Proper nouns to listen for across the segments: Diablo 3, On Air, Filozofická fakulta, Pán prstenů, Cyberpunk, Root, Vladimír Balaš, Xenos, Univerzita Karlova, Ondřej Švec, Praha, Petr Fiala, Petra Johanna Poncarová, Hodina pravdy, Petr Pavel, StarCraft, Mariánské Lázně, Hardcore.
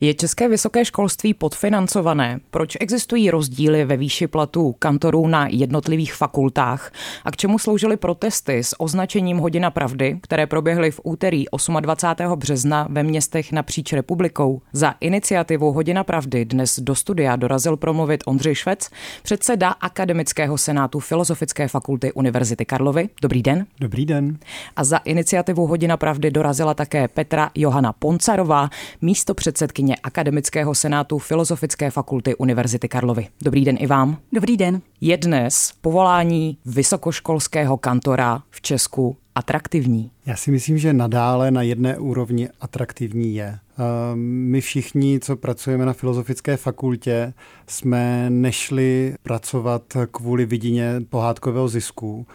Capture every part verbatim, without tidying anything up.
Je české vysoké školství podfinancované? Proč existují rozdíly ve výši platů kantorů na jednotlivých fakultách? A k čemu sloužily protesty s označením Hodina pravdy, které proběhly v úterý dvacátého osmého března ve městech napříč republikou? Za iniciativu Hodina pravdy dnes do studia dorazil promluvit Ondřej Švec, předseda Akademického senátu Filozofické fakulty Univerzity Karlovy. Dobrý den. Dobrý den. A za iniciativu Hodina pravdy dorazila také Petra Johanna Poncarová, místopředsedkyně Akademického senátu Filozofické fakulty Univerzity Karlovy. Dobrý den i vám. Dobrý den. Je dnes povolání vysokoškolského kantora v Česku atraktivní? Já si myslím, že nadále na jedné úrovni atraktivní je. My všichni, co pracujeme na Filozofické fakultě, jsme nešli pracovat kvůli vidině pohádkového zisku,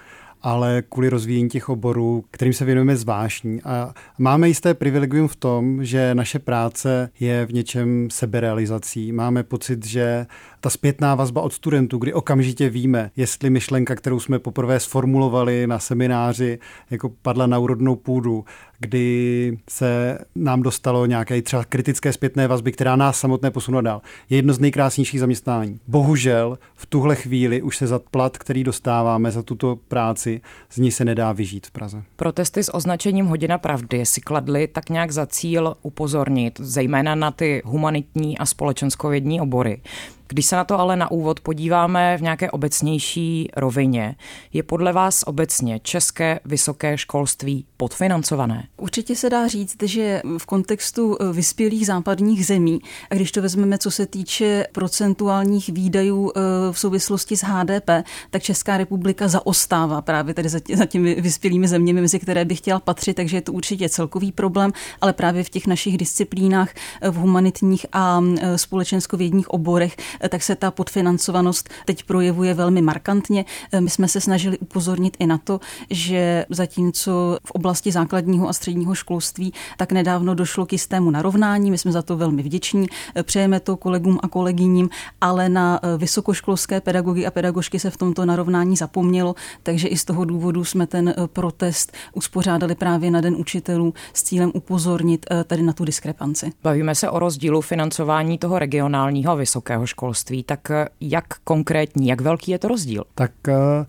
ale kvůli rozvíjení těch oborů, kterým se věnujeme zvláštní. A máme jisté privilegium v tom, že naše práce je v něčem seberealizací. Máme pocit, že ta zpětná vazba od studentů, kdy okamžitě víme, jestli myšlenka, kterou jsme poprvé sformulovali na semináři, jako padla na úrodnou půdu, kdy se nám dostalo nějaké třeba kritické zpětné vazby, která nás samotné posunula dál, je jedno z nejkrásnějších zaměstnání. Bohužel v tuhle chvíli už se za plat, který dostáváme za tuto práci, z ní se nedá vyžít v Praze. Protesty s označením Hodina pravdy si kladly tak nějak za cíl upozornit, zejména na ty humanitní a společenskovědní obory. Když se na to ale na úvod podíváme v nějaké obecnější rovině, je podle vás obecně české vysoké školství podfinancované? Určitě se dá říct, že v kontextu vyspělých západních zemí, a když to vezmeme, co se týče procentuálních výdajů v souvislosti s há dé pé, tak Česká republika zaostává právě tady za těmi vyspělými zeměmi, mezi které by chtěla patřit, takže je to určitě celkový problém, ale právě v těch našich disciplínách, v humanitních a společenskovědních oborech, tak se ta podfinancovanost teď projevuje velmi markantně. My jsme se snažili upozornit i na to, že zatímco v oblasti základního a středního školství tak nedávno došlo k jistému narovnání, my jsme za to velmi vděční, přejeme to kolegům a kolegyním, ale na vysokoškolské pedagogy a pedagožky se v tomto narovnání zapomnělo, takže i z toho důvodu jsme ten protest uspořádali právě na Den učitelů s cílem upozornit tady na tu diskrepanci. Bavíme se o rozdílu financování toho regionálního vysokého školství. školství, tak jak konkrétní, jak velký je to rozdíl? Tak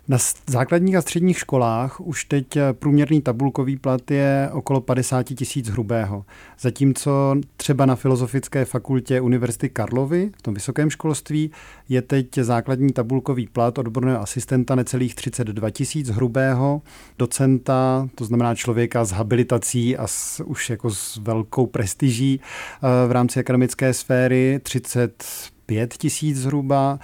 na základních a středních školách už teď průměrný tabulkový plat je okolo padesát tisíc hrubého. Zatímco třeba na Filozofické fakultě Univerzity Karlovy, v tom vysokém školství, je teď základní tabulkový plat odborného asistenta necelých třicet dva tisíc hrubého, docenta, to znamená člověka s habilitací a s, už jako s velkou prestiží v rámci akademické sféry, třicet pět tisíc zhruba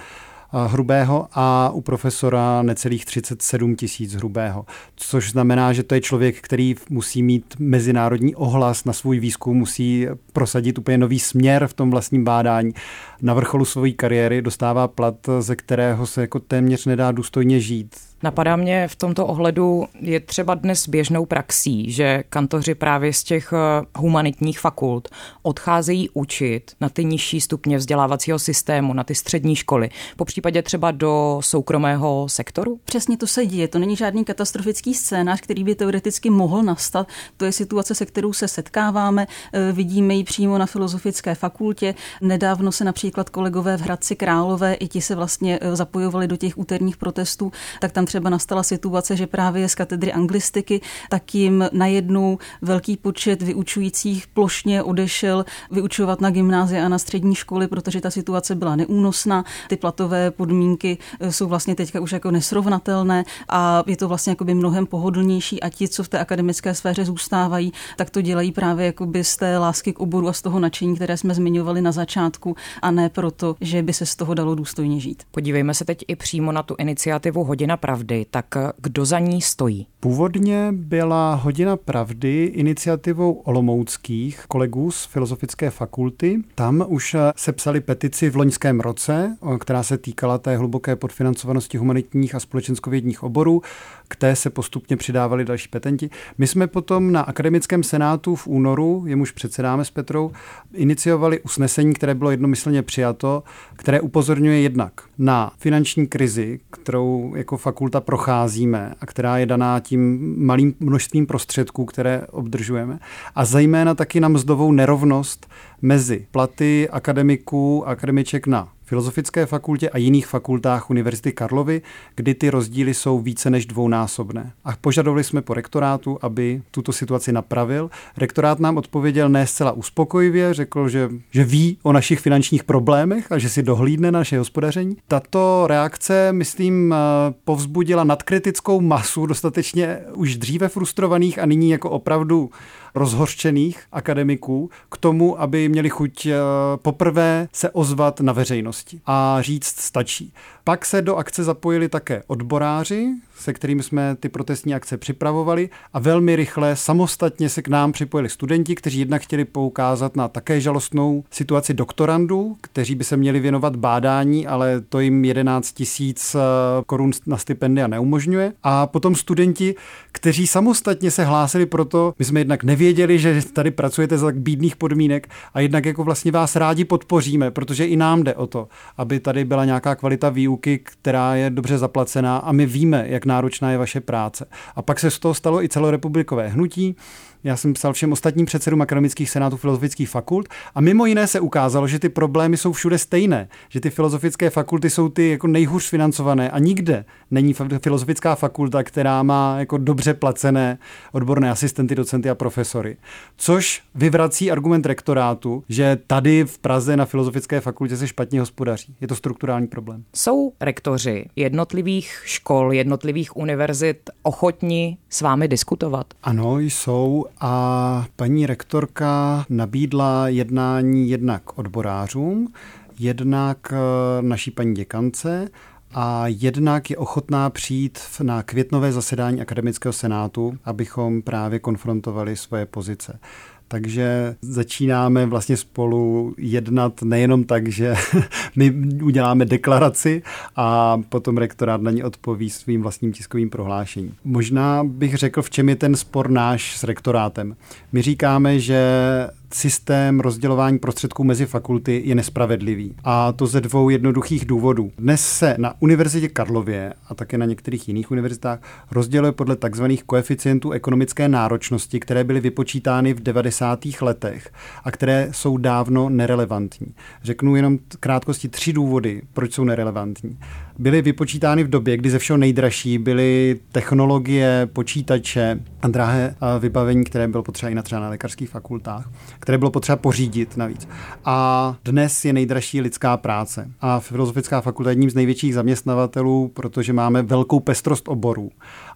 hrubého a u profesora necelých třicet sedm tisíc hrubého, což znamená, že to je člověk, který musí mít mezinárodní ohlas na svůj výzkum, musí prosadit úplně nový směr v tom vlastním bádání. Na vrcholu své kariéry dostává plat, ze kterého se jako téměř nedá důstojně žít. Napadá mě v tomto ohledu, je třeba dnes běžnou praxí, že kantoři právě z těch humanitních fakult odcházejí učit na ty nižší stupně vzdělávacího systému, na ty střední školy, popřípadě třeba do soukromého sektoru? Přesně to se děje, to není žádný katastrofický scénář, který by teoreticky mohl nastat. To je situace, se kterou se setkáváme, vidíme ji přímo na Filozofické fakultě. Nedávno se například kolegové v Hradci Králové, i ti se vlastně zapojovali do těch úterních protestů, tak tam třeba nastala situace, že právě z katedry anglistiky, tak jim najednou velký počet vyučujících plošně odešel vyučovat na gymnázie a na střední školy, protože ta situace byla neúnosná. Ty platové podmínky jsou vlastně teďka už jako nesrovnatelné a je to vlastně jakoby mnohem pohodlnější a ti, co v té akademické sféře zůstávají, tak to dělají právě jakoby z té lásky k oboru a z toho nadšení, které jsme zmiňovali na začátku, a ne proto, že by se z toho dalo důstojně žít. Podívejme se teď i přímo na tu iniciativu Hodina pravdy. Tak kdo za ní stojí? Původně byla Hodina pravdy iniciativou olomouckých kolegů z Filozofické fakulty. Tam už sepsali petici v loňském roce, která se týkala té hluboké podfinancovanosti humanitních a společenskovědních oborů, K té se postupně přidávali další petenti. My jsme potom na Akademickém senátu v únoru, jemuž předsedáme s Petrou, iniciovali usnesení, které bylo jednomyslně přijato, které upozorňuje jednak na finanční krizi, kterou jako fakulta procházíme a která je daná tím malým množstvím prostředků, které obdržujeme, a zejména taky na mzdovou nerovnost mezi platy akademiků a akademiček na Filozofické fakultě a jiných fakultách Univerzity Karlovy, kdy ty rozdíly jsou více než dvounásobné. A požadovali jsme po rektorátu, aby tuto situaci napravil. Rektorát nám odpověděl ne zcela uspokojivě, řekl, že, že ví o našich finančních problémech a že si dohlídne naše hospodaření. Tato reakce, myslím, povzbudila nadkritickou masu dostatečně už dříve frustrovaných a nyní jako opravdu rozhořčených akademiků k tomu, aby měli chuť poprvé se ozvat na veřejnosti a říct stačí. Pak se do akce zapojili také odboráři, se kterými jsme ty protestní akce připravovali, a velmi rychle samostatně se k nám připojili studenti, kteří jednak chtěli poukázat na také žalostnou situaci doktorandů, kteří by se měli věnovat bádání, ale to jim jedenáct tisíc korun na stipendia neumožňuje. A potom studenti, kteří samostatně se hlásili proto, my jsme jednak nevěděli, že tady pracujete za tak bídných podmínek a jednak jako vlastně vás rádi podpoříme, protože i nám jde o to, aby tady byla nějaká kvalita výuky, která je dobře zaplacená a my víme, jak náročná je vaše práce. A pak se z toho stalo i celorepublikové hnutí. Já jsem psal všem ostatním předsedům akademických senátů filozofických fakult a mimo jiné se ukázalo, že ty problémy jsou všude stejné, že ty filozofické fakulty jsou ty jako nejhůř financované a nikde není filozofická fakulta, která má jako dobře placené odborné asistenty, docenty a profesory. Což vyvrací argument rektorátu, že tady v Praze na filozofické fakultě se špatně hospodaří. Je to strukturální problém. Jsou rektoři jednotlivých škol, jednotlivých univerzit ochotní s vámi diskutovat? Ano, jsou. A paní rektorka nabídla jednání jednak odborářům, jednak naší paní děkance a jednak je ochotná přijít na květnové zasedání Akademického senátu, abychom právě konfrontovali svoje pozice. Takže začínáme vlastně spolu jednat nejenom tak, že my uděláme deklaraci a potom rektorát na ní odpoví svým vlastním tiskovým prohlášením. Možná bych řekl, v čem je ten spor náš s rektorátem. My říkáme, že systém rozdělování prostředků mezi fakulty je nespravedlivý. A to ze dvou jednoduchých důvodů. Dnes se na Univerzitě Karlově a také na některých jiných univerzitách rozděluje podle takzvaných koeficientů ekonomické náročnosti, které byly vypočítány v devadesátých letech a které jsou dávno nerelevantní. Řeknu jenom krátkosti tři důvody, proč jsou nerelevantní. Byly vypočítány v době, kdy ze všeho nejdražší byly technologie, počítače a drahé vybavení, které bylo potřeba i na třeba na lékařských fakultách, které bylo potřeba pořídit navíc. A dnes je nejdražší lidská práce. A Filozofická fakulta je jedním z největších zaměstnavatelů, protože máme velkou pestrost oborů.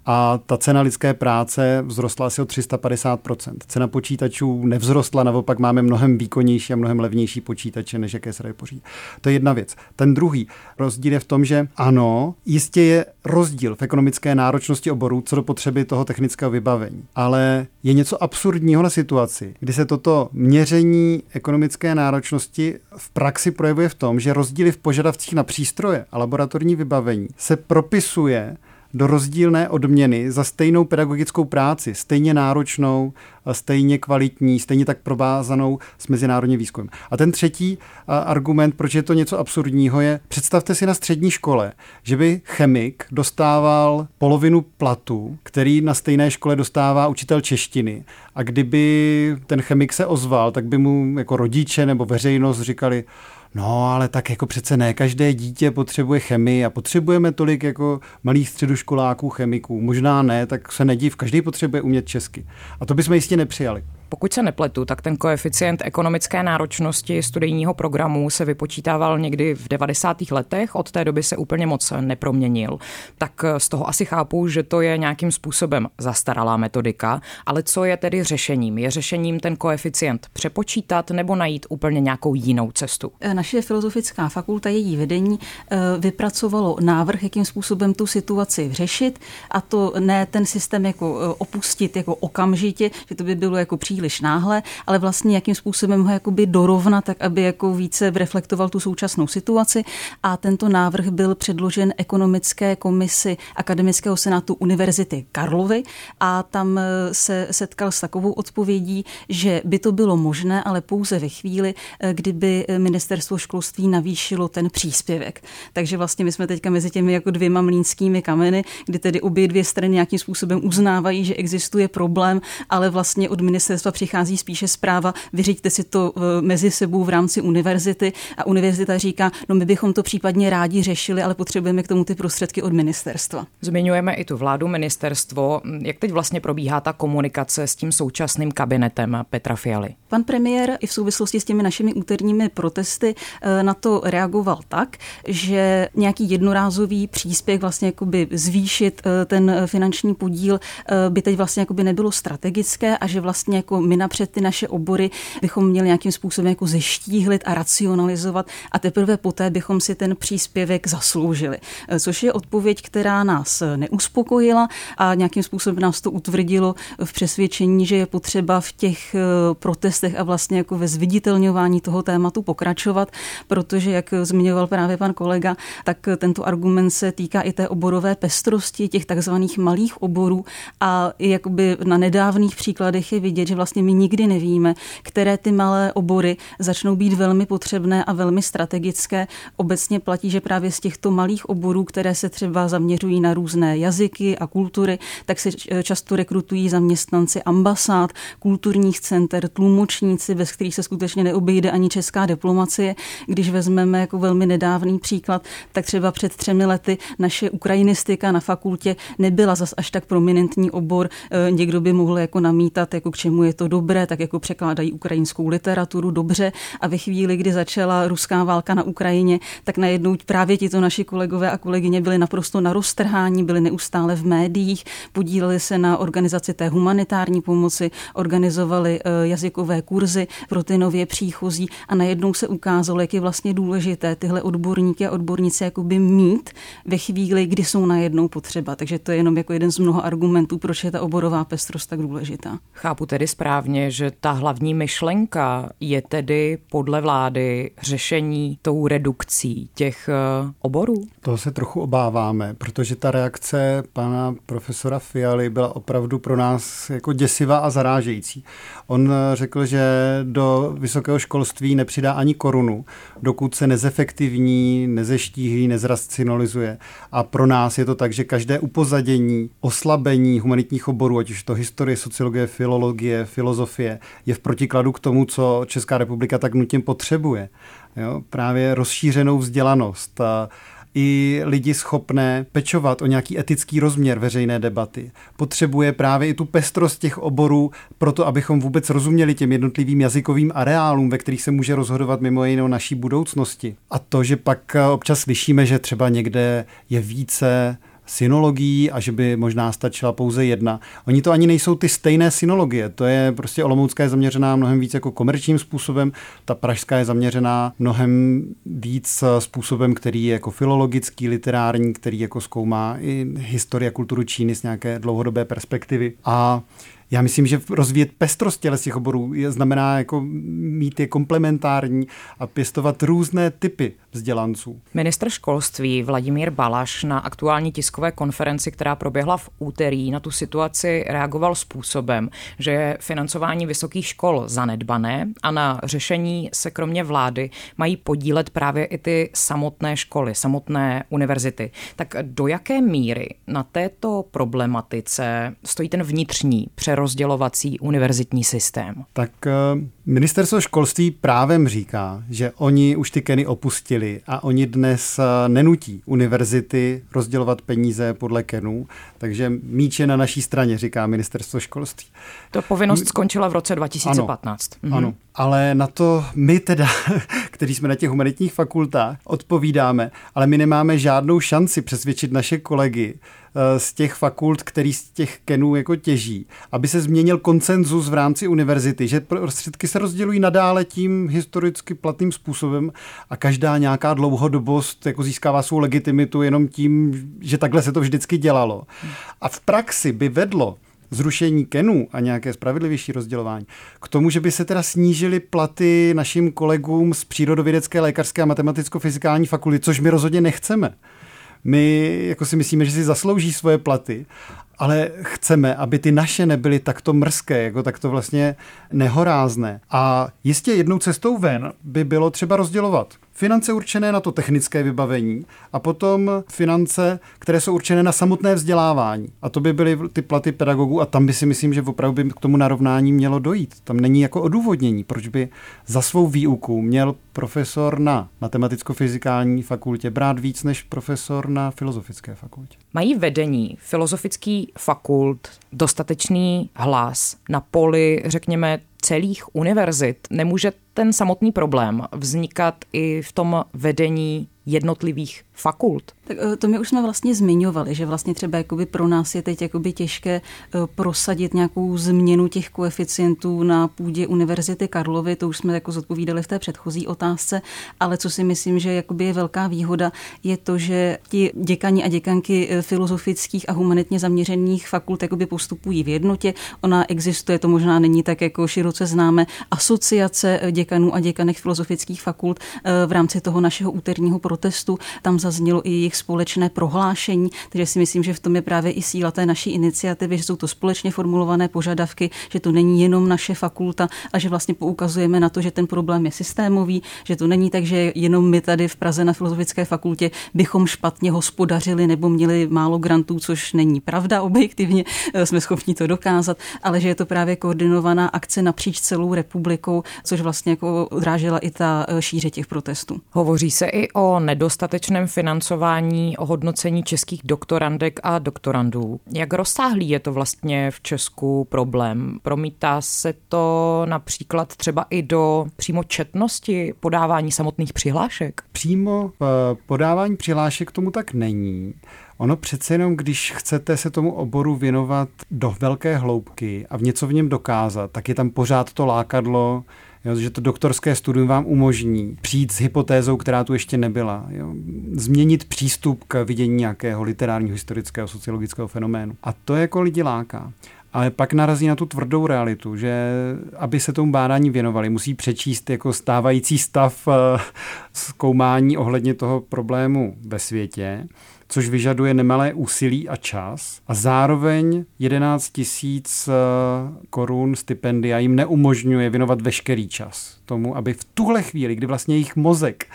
A ta cena lidské práce vzrostla asi o tři sta padesát procent. Cena počítačů nevzrostla, naopak máme mnohem výkonnější a mnohem levnější počítače, než jaké se dají pořídit. To je jedna věc. Ten druhý rozdíl je v tom, že ano, jistě je rozdíl v ekonomické náročnosti oborů co do potřeby toho technického vybavení. Ale je něco absurdního na situaci, kdy se toto měření ekonomické náročnosti v praxi projevuje v tom, že rozdíly v požadavcích na přístroje a laboratorní vybavení se propisuje do rozdílné odměny za stejnou pedagogickou práci, stejně náročnou, stejně kvalitní, stejně tak provázanou s mezinárodním výzkumem. A ten třetí argument, proč je to něco absurdního, je, představte si na střední škole, že by chemik dostával polovinu platu, který na stejné škole dostává učitel češtiny. A kdyby ten chemik se ozval, tak by mu jako rodiče nebo veřejnost říkali, no, ale tak jako přece ne každé dítě potřebuje chemii a potřebujeme tolik jako malých středoškoláků chemiků. Možná ne, tak se nediv, každý potřebuje umět česky. A to bychom jistě nepřijali. Pokud se nepletu, tak ten koeficient ekonomické náročnosti studijního programu se vypočítával někdy v devadesátých letech, od té doby se úplně moc neproměnil. Tak z toho asi chápu, že to je nějakým způsobem zastaralá metodika, ale co je tedy řešením? Je řešením ten koeficient přepočítat nebo najít úplně nějakou jinou cestu? Naše filozofická fakulta, její vedení vypracovalo návrh, jakým způsobem tu situaci řešit, a to ne ten systém jako opustit jako okamžitě, že to by bylo jako příliš příliš náhle, ale vlastně nějakým způsobem ho jakoby dorovnat, tak aby jako více reflektoval tu současnou situaci. A tento návrh byl předložen ekonomické komisi Akademického senátu Univerzity Karlovy a tam se setkal s takovou odpovědí, že by to bylo možné, ale pouze ve chvíli, kdyby ministerstvo školství navýšilo ten příspěvek. Takže vlastně my jsme teďka mezi těmi jako dvěma mlýnskými kameny, kdy tedy obě dvě strany nějakým způsobem uznávají, že existuje problém, ale vlastně od ministerstva přichází spíše zpráva, vyřiďte si to mezi sebou v rámci univerzity a univerzita říká, no my bychom to případně rádi řešili, ale potřebujeme k tomu ty prostředky od ministerstva. Zmiňujeme i tu vládu, ministerstvo. Jak teď vlastně probíhá ta komunikace s tím současným kabinetem Petra Fialy? Pan premiér i v souvislosti s těmi našimi úterními protesty na to reagoval tak, že nějaký jednorázový příspěch vlastně jakoby zvýšit ten finanční podíl by teď vlastně jakoby nebylo strategické a že vlastně jako my napřed ty naše obory bychom měli nějakým způsobem jako zeštíhlit a racionalizovat a teprve poté bychom si ten příspěvek zasloužili. Což je odpověď, která nás neuspokojila a nějakým způsobem nás to utvrdilo v přesvědčení, že je potřeba v těch protestech a vlastně jako ve zviditelňování toho tématu pokračovat, protože jak zmiňoval právě pan kolega, tak tento argument se týká i té oborové pestrosti, těch takzvaných malých oborů a jakoby na nedávných příkladech je vidět, že vlastně my nikdy nevíme, které ty malé obory začnou být velmi potřebné a velmi strategické. Obecně platí, že právě z těchto malých oborů, které se třeba zaměřují na různé jazyky a kultury, tak se často rekrutují zaměstnanci ambasád, kulturních center, tlumočníci, bez kterých se skutečně neobejde ani česká diplomacie. Když vezmeme jako velmi nedávný příklad, tak třeba před třemi lety naše ukrajinistika na fakultě nebyla zas až tak prominentní obor. Někdo by mohl jako namítat, jako k čemu je to dobré, tak jako překládají ukrajinskou literaturu dobře. A ve chvíli, kdy začala ruská válka na Ukrajině, tak najednou právě tito naši kolegové a kolegyně byli naprosto na roztrhání, byli neustále v médiích, podíleli se na organizaci té humanitární pomoci, organizovali jazykové kurzy pro ty nově příchozí a najednou se ukázalo, jak je vlastně důležité tyhle odborníky a odbornice jakoby mít ve chvíli, kdy jsou najednou potřeba. Takže to je jenom jako jeden z mnoha argumentů, proč je ta oborová pestrost tak důležitá. Chápu tedy správně, že ta hlavní myšlenka je tedy podle vlády řešení tou redukcí těch oborů? Toho se trochu obáváme, protože ta reakce pana profesora Fialy byla opravdu pro nás jako děsivá a zarážející. On řekl, že do vysokého školství nepřidá ani korunu, dokud se nezefektivní, nezeštíhlí, nezracionalizuje. A pro nás je to tak, že každé upozadění, oslabení humanitních oborů, ať už to historie, sociologie, filologie, filozofie, je v protikladu k tomu, co Česká republika tak nutně potřebuje. Jo? Právě rozšířenou vzdělanost a i lidi schopné pečovat o nějaký etický rozměr veřejné debaty. Potřebuje právě i tu pestrost těch oborů proto, abychom vůbec rozuměli těm jednotlivým jazykovým areálům, ve kterých se může rozhodovat mimo jiné o naší budoucnosti. A to, že pak občas slyšíme, že třeba někde je více synologií a že by možná stačila pouze jedna. Oni to ani nejsou ty stejné synologie. To je prostě olomoucká je zaměřená mnohem víc jako komerčním způsobem, ta pražská je zaměřená mnohem víc způsobem, který je jako filologický, literární, který jako zkoumá i historii a kulturu Číny z nějaké dlouhodobé perspektivy. A já myslím, že rozvíjet pestrost těch oborů je, znamená jako mít je komplementární a pěstovat různé typy vzdělanců. Ministr školství Vladimír Balaš na aktuální tiskové konferenci, která proběhla v úterý, na tu situaci reagoval způsobem, že je financování vysokých škol zanedbané a na řešení se kromě vlády mají podílet právě i ty samotné školy, samotné univerzity. Tak do jaké míry na této problematice stojí ten vnitřní přerozdělovací univerzitní systém? Tak ministerstvo školství právem říká, že oni už ty keny opustili a oni dnes nenutí univerzity rozdělovat peníze podle kenů, takže míč je na naší straně, říká ministerstvo školství. To povinnost skončila v roce dva tisíce patnáct. Ano, mhm. ano. Ale na to my teda, kteří jsme na těch humanitních fakultách, odpovídáme, ale my nemáme žádnou šanci přesvědčit naše kolegy z těch fakult, který z těch kenů jako těží, aby se změnil konsenzus v rámci univerzity, že prostředky se rozdělují nadále tím historicky platným způsobem a každá nějaká dlouhodobost jako získává svou legitimitu jenom tím, že takhle se to vždycky dělalo. A v praxi by vedlo zrušení kenů a nějaké spravedlivější rozdělování k tomu, že by se teda snížily platy našim kolegům z přírodovědecké, lékařské a matematicko-fyzikální fakulty, což my rozhodně nechceme. My jako si myslíme, že si zaslouží svoje platy, ale chceme, aby ty naše nebyly takto mrzké, jako takto vlastně nehorázné. A jistě jednou cestou ven by bylo třeba rozdělovat finance určené na to technické vybavení a potom finance, které jsou určené na samotné vzdělávání. A to by byly ty platy pedagogů a tam by si myslím, že opravdu by k tomu narovnání mělo dojít. Tam není jako odůvodnění, proč by za svou výuku měl profesor na matematicko-fyzikální fakultě brát víc než profesor na filozofické fakultě. Mají vedení filozofických fakult dostatečný hlas na poli, řekněme, celých univerzit? Nemůže ten samotný problém vznikat i v tom vedení jednotlivých fakult? Tak to my už jsme vlastně zmiňovali, že vlastně třeba jakoby pro nás je teď jakoby těžké prosadit nějakou změnu těch koeficientů na půdě Univerzity Karlovy, to už jsme jako zodpovídali v té předchozí otázce, ale co si myslím, že jakoby je velká výhoda, je to, že ti děkani a děkanky filozofických a humanitně zaměřených fakult jakoby postupují v jednotě, ona existuje, to možná není tak jako široce známe, asociace děkanů a děkanek filozofických fakult v rámci toho našeho úterního protestu, tam zaznělo i jejich společné prohlášení, takže si myslím, že v tom je právě i síla té naší iniciativy, že jsou to společně formulované požadavky, že to není jenom naše fakulta a že vlastně poukazujeme na to, že ten problém je systémový, že to není tak, že jenom my tady v Praze na Filozofické fakultě bychom špatně hospodařili nebo měli málo grantů, což není pravda, objektivně jsme schopni to dokázat, ale že je to právě koordinovaná akce napříč celou republikou, což vlastně jako odrážela i ta šíře těch protestů. Hovoří se i o O nedostatečném financování, o hodnocení českých doktorandek a doktorandů. Jak rozsáhlý je to vlastně v Česku problém? Promítá se to například třeba i do přímo četnosti podávání samotných přihlášek? Přímo podávání přihlášek tomu tak není. Ono přece jenom, když chcete se tomu oboru věnovat do velké hloubky a v něco v něm dokázat, tak je tam pořád to lákadlo, jo, že to doktorské studium vám umožní přijít s hypotézou, která tu ještě nebyla. Jo. Změnit přístup k vidění nějakého literárního, historického, sociologického fenoménu. A to jako lidi láká. Ale pak narazí na tu tvrdou realitu, že aby se tomu bádání věnovali, musí přečíst jako stávající stav zkoumání ohledně toho problému ve světě, což vyžaduje nemalé úsilí a čas. A zároveň jedenáct tisíc korun stipendia jim neumožňuje věnovat veškerý čas tomu, aby v tuhle chvíli, kdy vlastně jejich mozek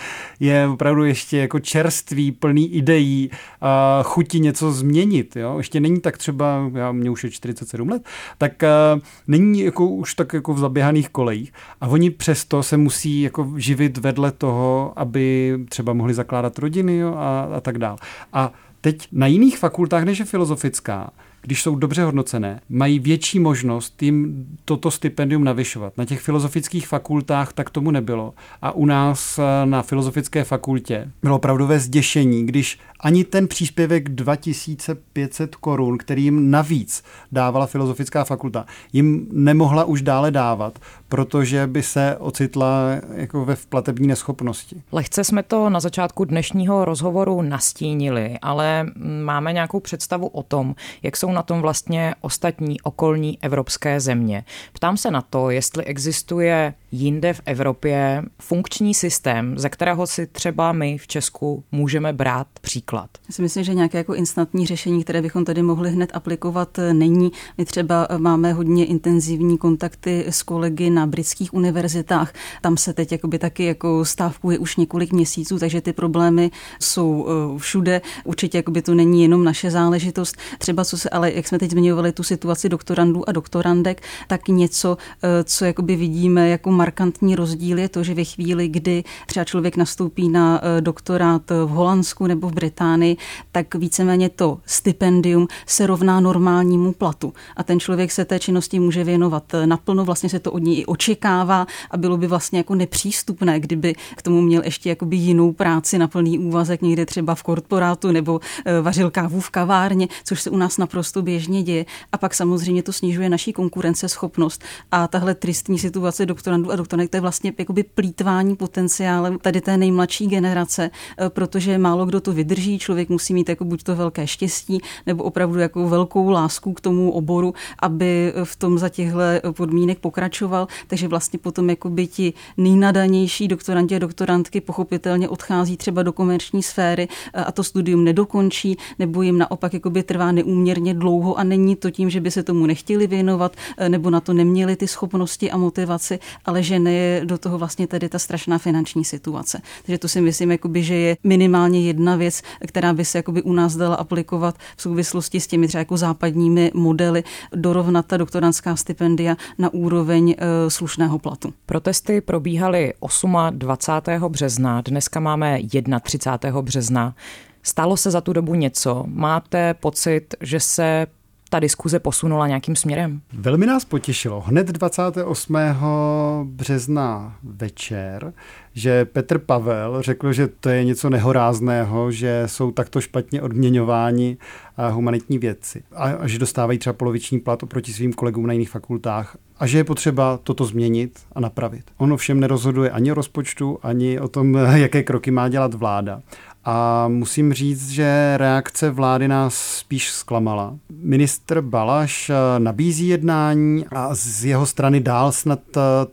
je opravdu ještě jako čerstvý, plný ideí, a chuti něco změnit. Jo? Ještě není tak třeba, já mě už je čtyřicet sedm let, tak a, není jako už tak jako v zaběhaných kolejích. A oni přesto se musí jako živit vedle toho, aby třeba mohli zakládat rodiny, jo? A, a tak dál. A teď na jiných fakultách, než je filozofická, když jsou dobře hodnocené, mají větší možnost jim toto stipendium navyšovat. Na těch filozofických fakultách tak tomu nebylo. A u nás na Filozofické fakultě bylo opravdové zděšení, když ani ten příspěvek dva tisíce pět set korun, který jim navíc dávala Filozofická fakulta, jim nemohla už dále dávat, protože by se ocitla jako ve platební neschopnosti. Lehce jsme to na začátku dnešního rozhovoru nastínili, ale máme nějakou představu o tom, jak jsou na tom vlastně ostatní okolní evropské země. Ptám se na to, jestli existuje jinde v Evropě funkční systém, ze kterého si třeba my v Česku můžeme brát příklad. Já si myslím, že nějaké jako instantní řešení, které bychom tady mohli hned aplikovat, není. My třeba máme hodně intenzivní kontakty s kolegy na britských univerzitách. Tam se teď jakoby taky jako stávkuje už několik měsíců, takže ty problémy jsou všude. Určitě jakoby to není jenom naše záležitost. Třeba co se, ale jak jsme teď zmiňovali tu situaci doktorandů a doktorandek, tak něco, co jakoby vidíme jako markantní rozdíl je to, že ve chvíli, kdy třeba člověk nastoupí na doktorát v Holandsku nebo v Británii, tak víceméně to stipendium se rovná normálnímu platu. A ten člověk se té činnosti může věnovat naplno, vlastně se to od něj i očekává a bylo by vlastně jako nepřístupné, kdyby k tomu měl ještě jakoby jinou práci na plný úvazek někde třeba v korporátu nebo vařil kávu v kavárně, což se u nás naprosto naprosto běžně děje a pak samozřejmě to snižuje naší konkurenceschopnost. A tahle tristní situace doktorandů a doktorandek, to je vlastně jakoby plýtvání potenciálem tady té nejmladší generace, protože málo kdo to vydrží, člověk musí mít jako buď to velké štěstí, nebo opravdu jako velkou lásku k tomu oboru, aby v tom za těchto podmínek pokračoval, takže vlastně potom jakoby ti nejnadanější doktorandi a doktorandky pochopitelně odchází třeba do komerční sféry a to studium nedokončí, nebo jim naopak jakoby trvá neúměrně dlouho a není to tím, že by se tomu nechtěli věnovat, nebo na to neměli ty schopnosti a motivaci, ale že ne do toho vlastně tady ta strašná finanční situace. Takže to si myslím, jakoby, že je minimálně jedna věc, která by se jakoby u nás dala aplikovat v souvislosti s těmi třeba jako západními modely, dorovnat ta doktorandská stipendia na úroveň e, slušného platu. Protesty probíhaly dvacátého osmého března, dneska máme třicátého prvního března. Stalo se za tu dobu něco? Máte pocit, že se ta diskuze posunula nějakým směrem? Velmi nás potěšilo hned dvacátého osmého března večer, že Petr Pavel řekl, že to je něco nehorázného, že jsou takto špatně odměňováni humanitní vědci a že dostávají třeba poloviční plat oproti svým kolegům na jiných fakultách a že je potřeba toto změnit a napravit. On ovšem nerozhoduje ani o rozpočtu, ani o tom, jaké kroky má dělat vláda. A musím říct, že reakce vlády nás spíš zklamala. Ministr Balaš nabízí jednání a z jeho strany dál snad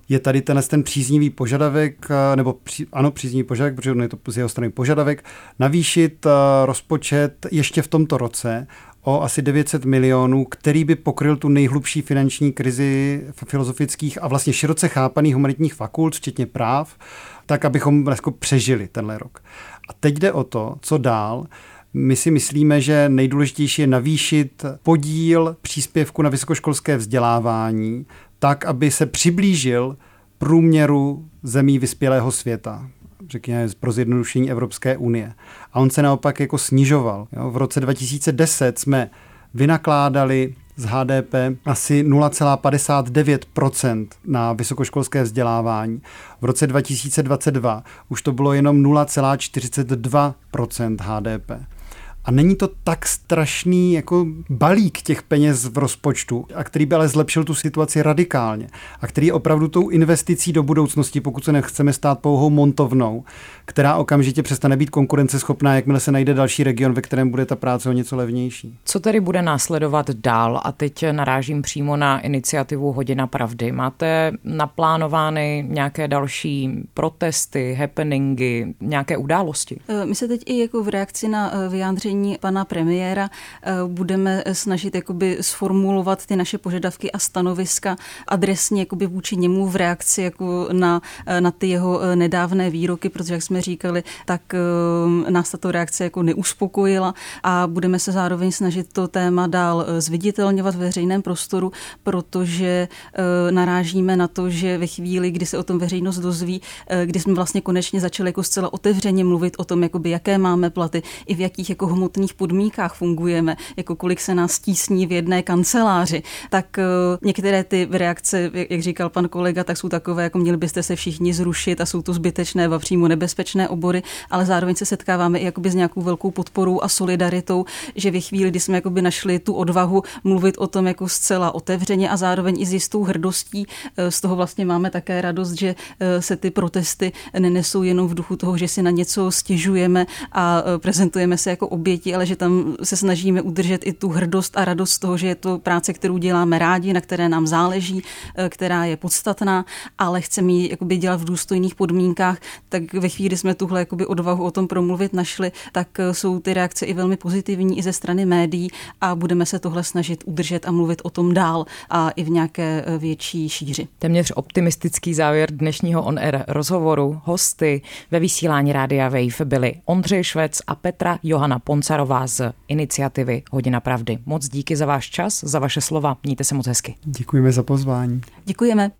je tady tenhle ten příznivý požadavek, nebo při, ano, příznivý požadavek, protože on je to z jeho strany požadavek, navýšit rozpočet ještě v tomto roce o asi devět set milionů, který by pokryl tu nejhlubší finanční krizi filozofických a vlastně široce chápaných humanitních fakult, včetně práv, tak abychom dneska přežili tenhle rok. A teď jde o to, co dál. My si myslíme, že nejdůležitější je navýšit podíl příspěvku na vysokoškolské vzdělávání tak, aby se přiblížil průměru zemí vyspělého světa, řekněme pro zjednodušení Evropské unie. A on se naopak jako snižoval. Jo? V roce dva tisíce deset jsme vynakládali z H D P asi nula celá padesát devět procent na vysokoškolské vzdělávání. V roce dva tisíce dvacet dva už to bylo jenom nula celá čtyřicet dva procent H D P. A není to tak strašný jako balík těch peněz v rozpočtu, a který by ale zlepšil tu situaci radikálně a který je opravdu tou investicí do budoucnosti, pokud se nechceme stát pouhou montovnou, která okamžitě přestane být konkurenceschopná, jakmile se najde další region, ve kterém bude ta práce o něco levnější. Co tedy bude následovat dál? A teď narážím přímo na iniciativu Hodina pravdy. Máte naplánovány nějaké další protesty, happeningy, nějaké události? My se teď i jako v reakci na vyjádření pana premiéra budeme snažit jakoby sformulovat ty naše požadavky a stanoviska adresně jakoby vůči němu v reakci jako na, na ty jeho nedávné výroky, protože jak jsme říkali, tak nás tato reakce jako neuspokojila a budeme se zároveň snažit to téma dál zviditelňovat ve veřejném prostoru, protože narážíme na to, že ve chvíli, kdy se o tom veřejnost dozví, kdy jsme vlastně konečně začali jako zcela otevřeně mluvit o tom, jakoby jaké máme platy, i v jakých jako hmotných podmínkách fungujeme, jako kolik se nás tísní v jedné kanceláři, tak některé ty reakce, jak říkal pan kolega, tak jsou takové, jako měli byste se všichni zrušit a jsou to zbytečné a přímo nebezpečné obory, ale zároveň se setkáváme i jakoby s nějakou velkou podporou a solidaritou, že ve chvíli, kdy jsme jakoby našli tu odvahu mluvit o tom jako zcela otevřeně a zároveň i s jistou hrdostí, z toho vlastně máme také radost, že se ty protesty nenesou jenom v duchu toho, že si na něco stěžujeme a prezentujeme se jako oběti, ale že tam se snažíme udržet i tu hrdost a radost z toho, že je to práce, kterou děláme rádi, na které nám záleží, která je podstatná, ale chceme ji jakoby dělat v důstojných podmínkách, tak ve chvíli jsme tuhle jakoby odvahu o tom promluvit našli, tak jsou ty reakce i velmi pozitivní i ze strany médií a budeme se tohle snažit udržet a mluvit o tom dál a i v nějaké větší šíři. Téměř optimistický závěr dnešního on-air rozhovoru. Hosty ve vysílání Rádia Wave byli Ondřej Švec a Petra Johanna Poncarová z iniciativy Hodina pravdy. Moc díky za váš čas, za vaše slova. Mějte se moc hezky. Děkujeme za pozvání. Děkujeme.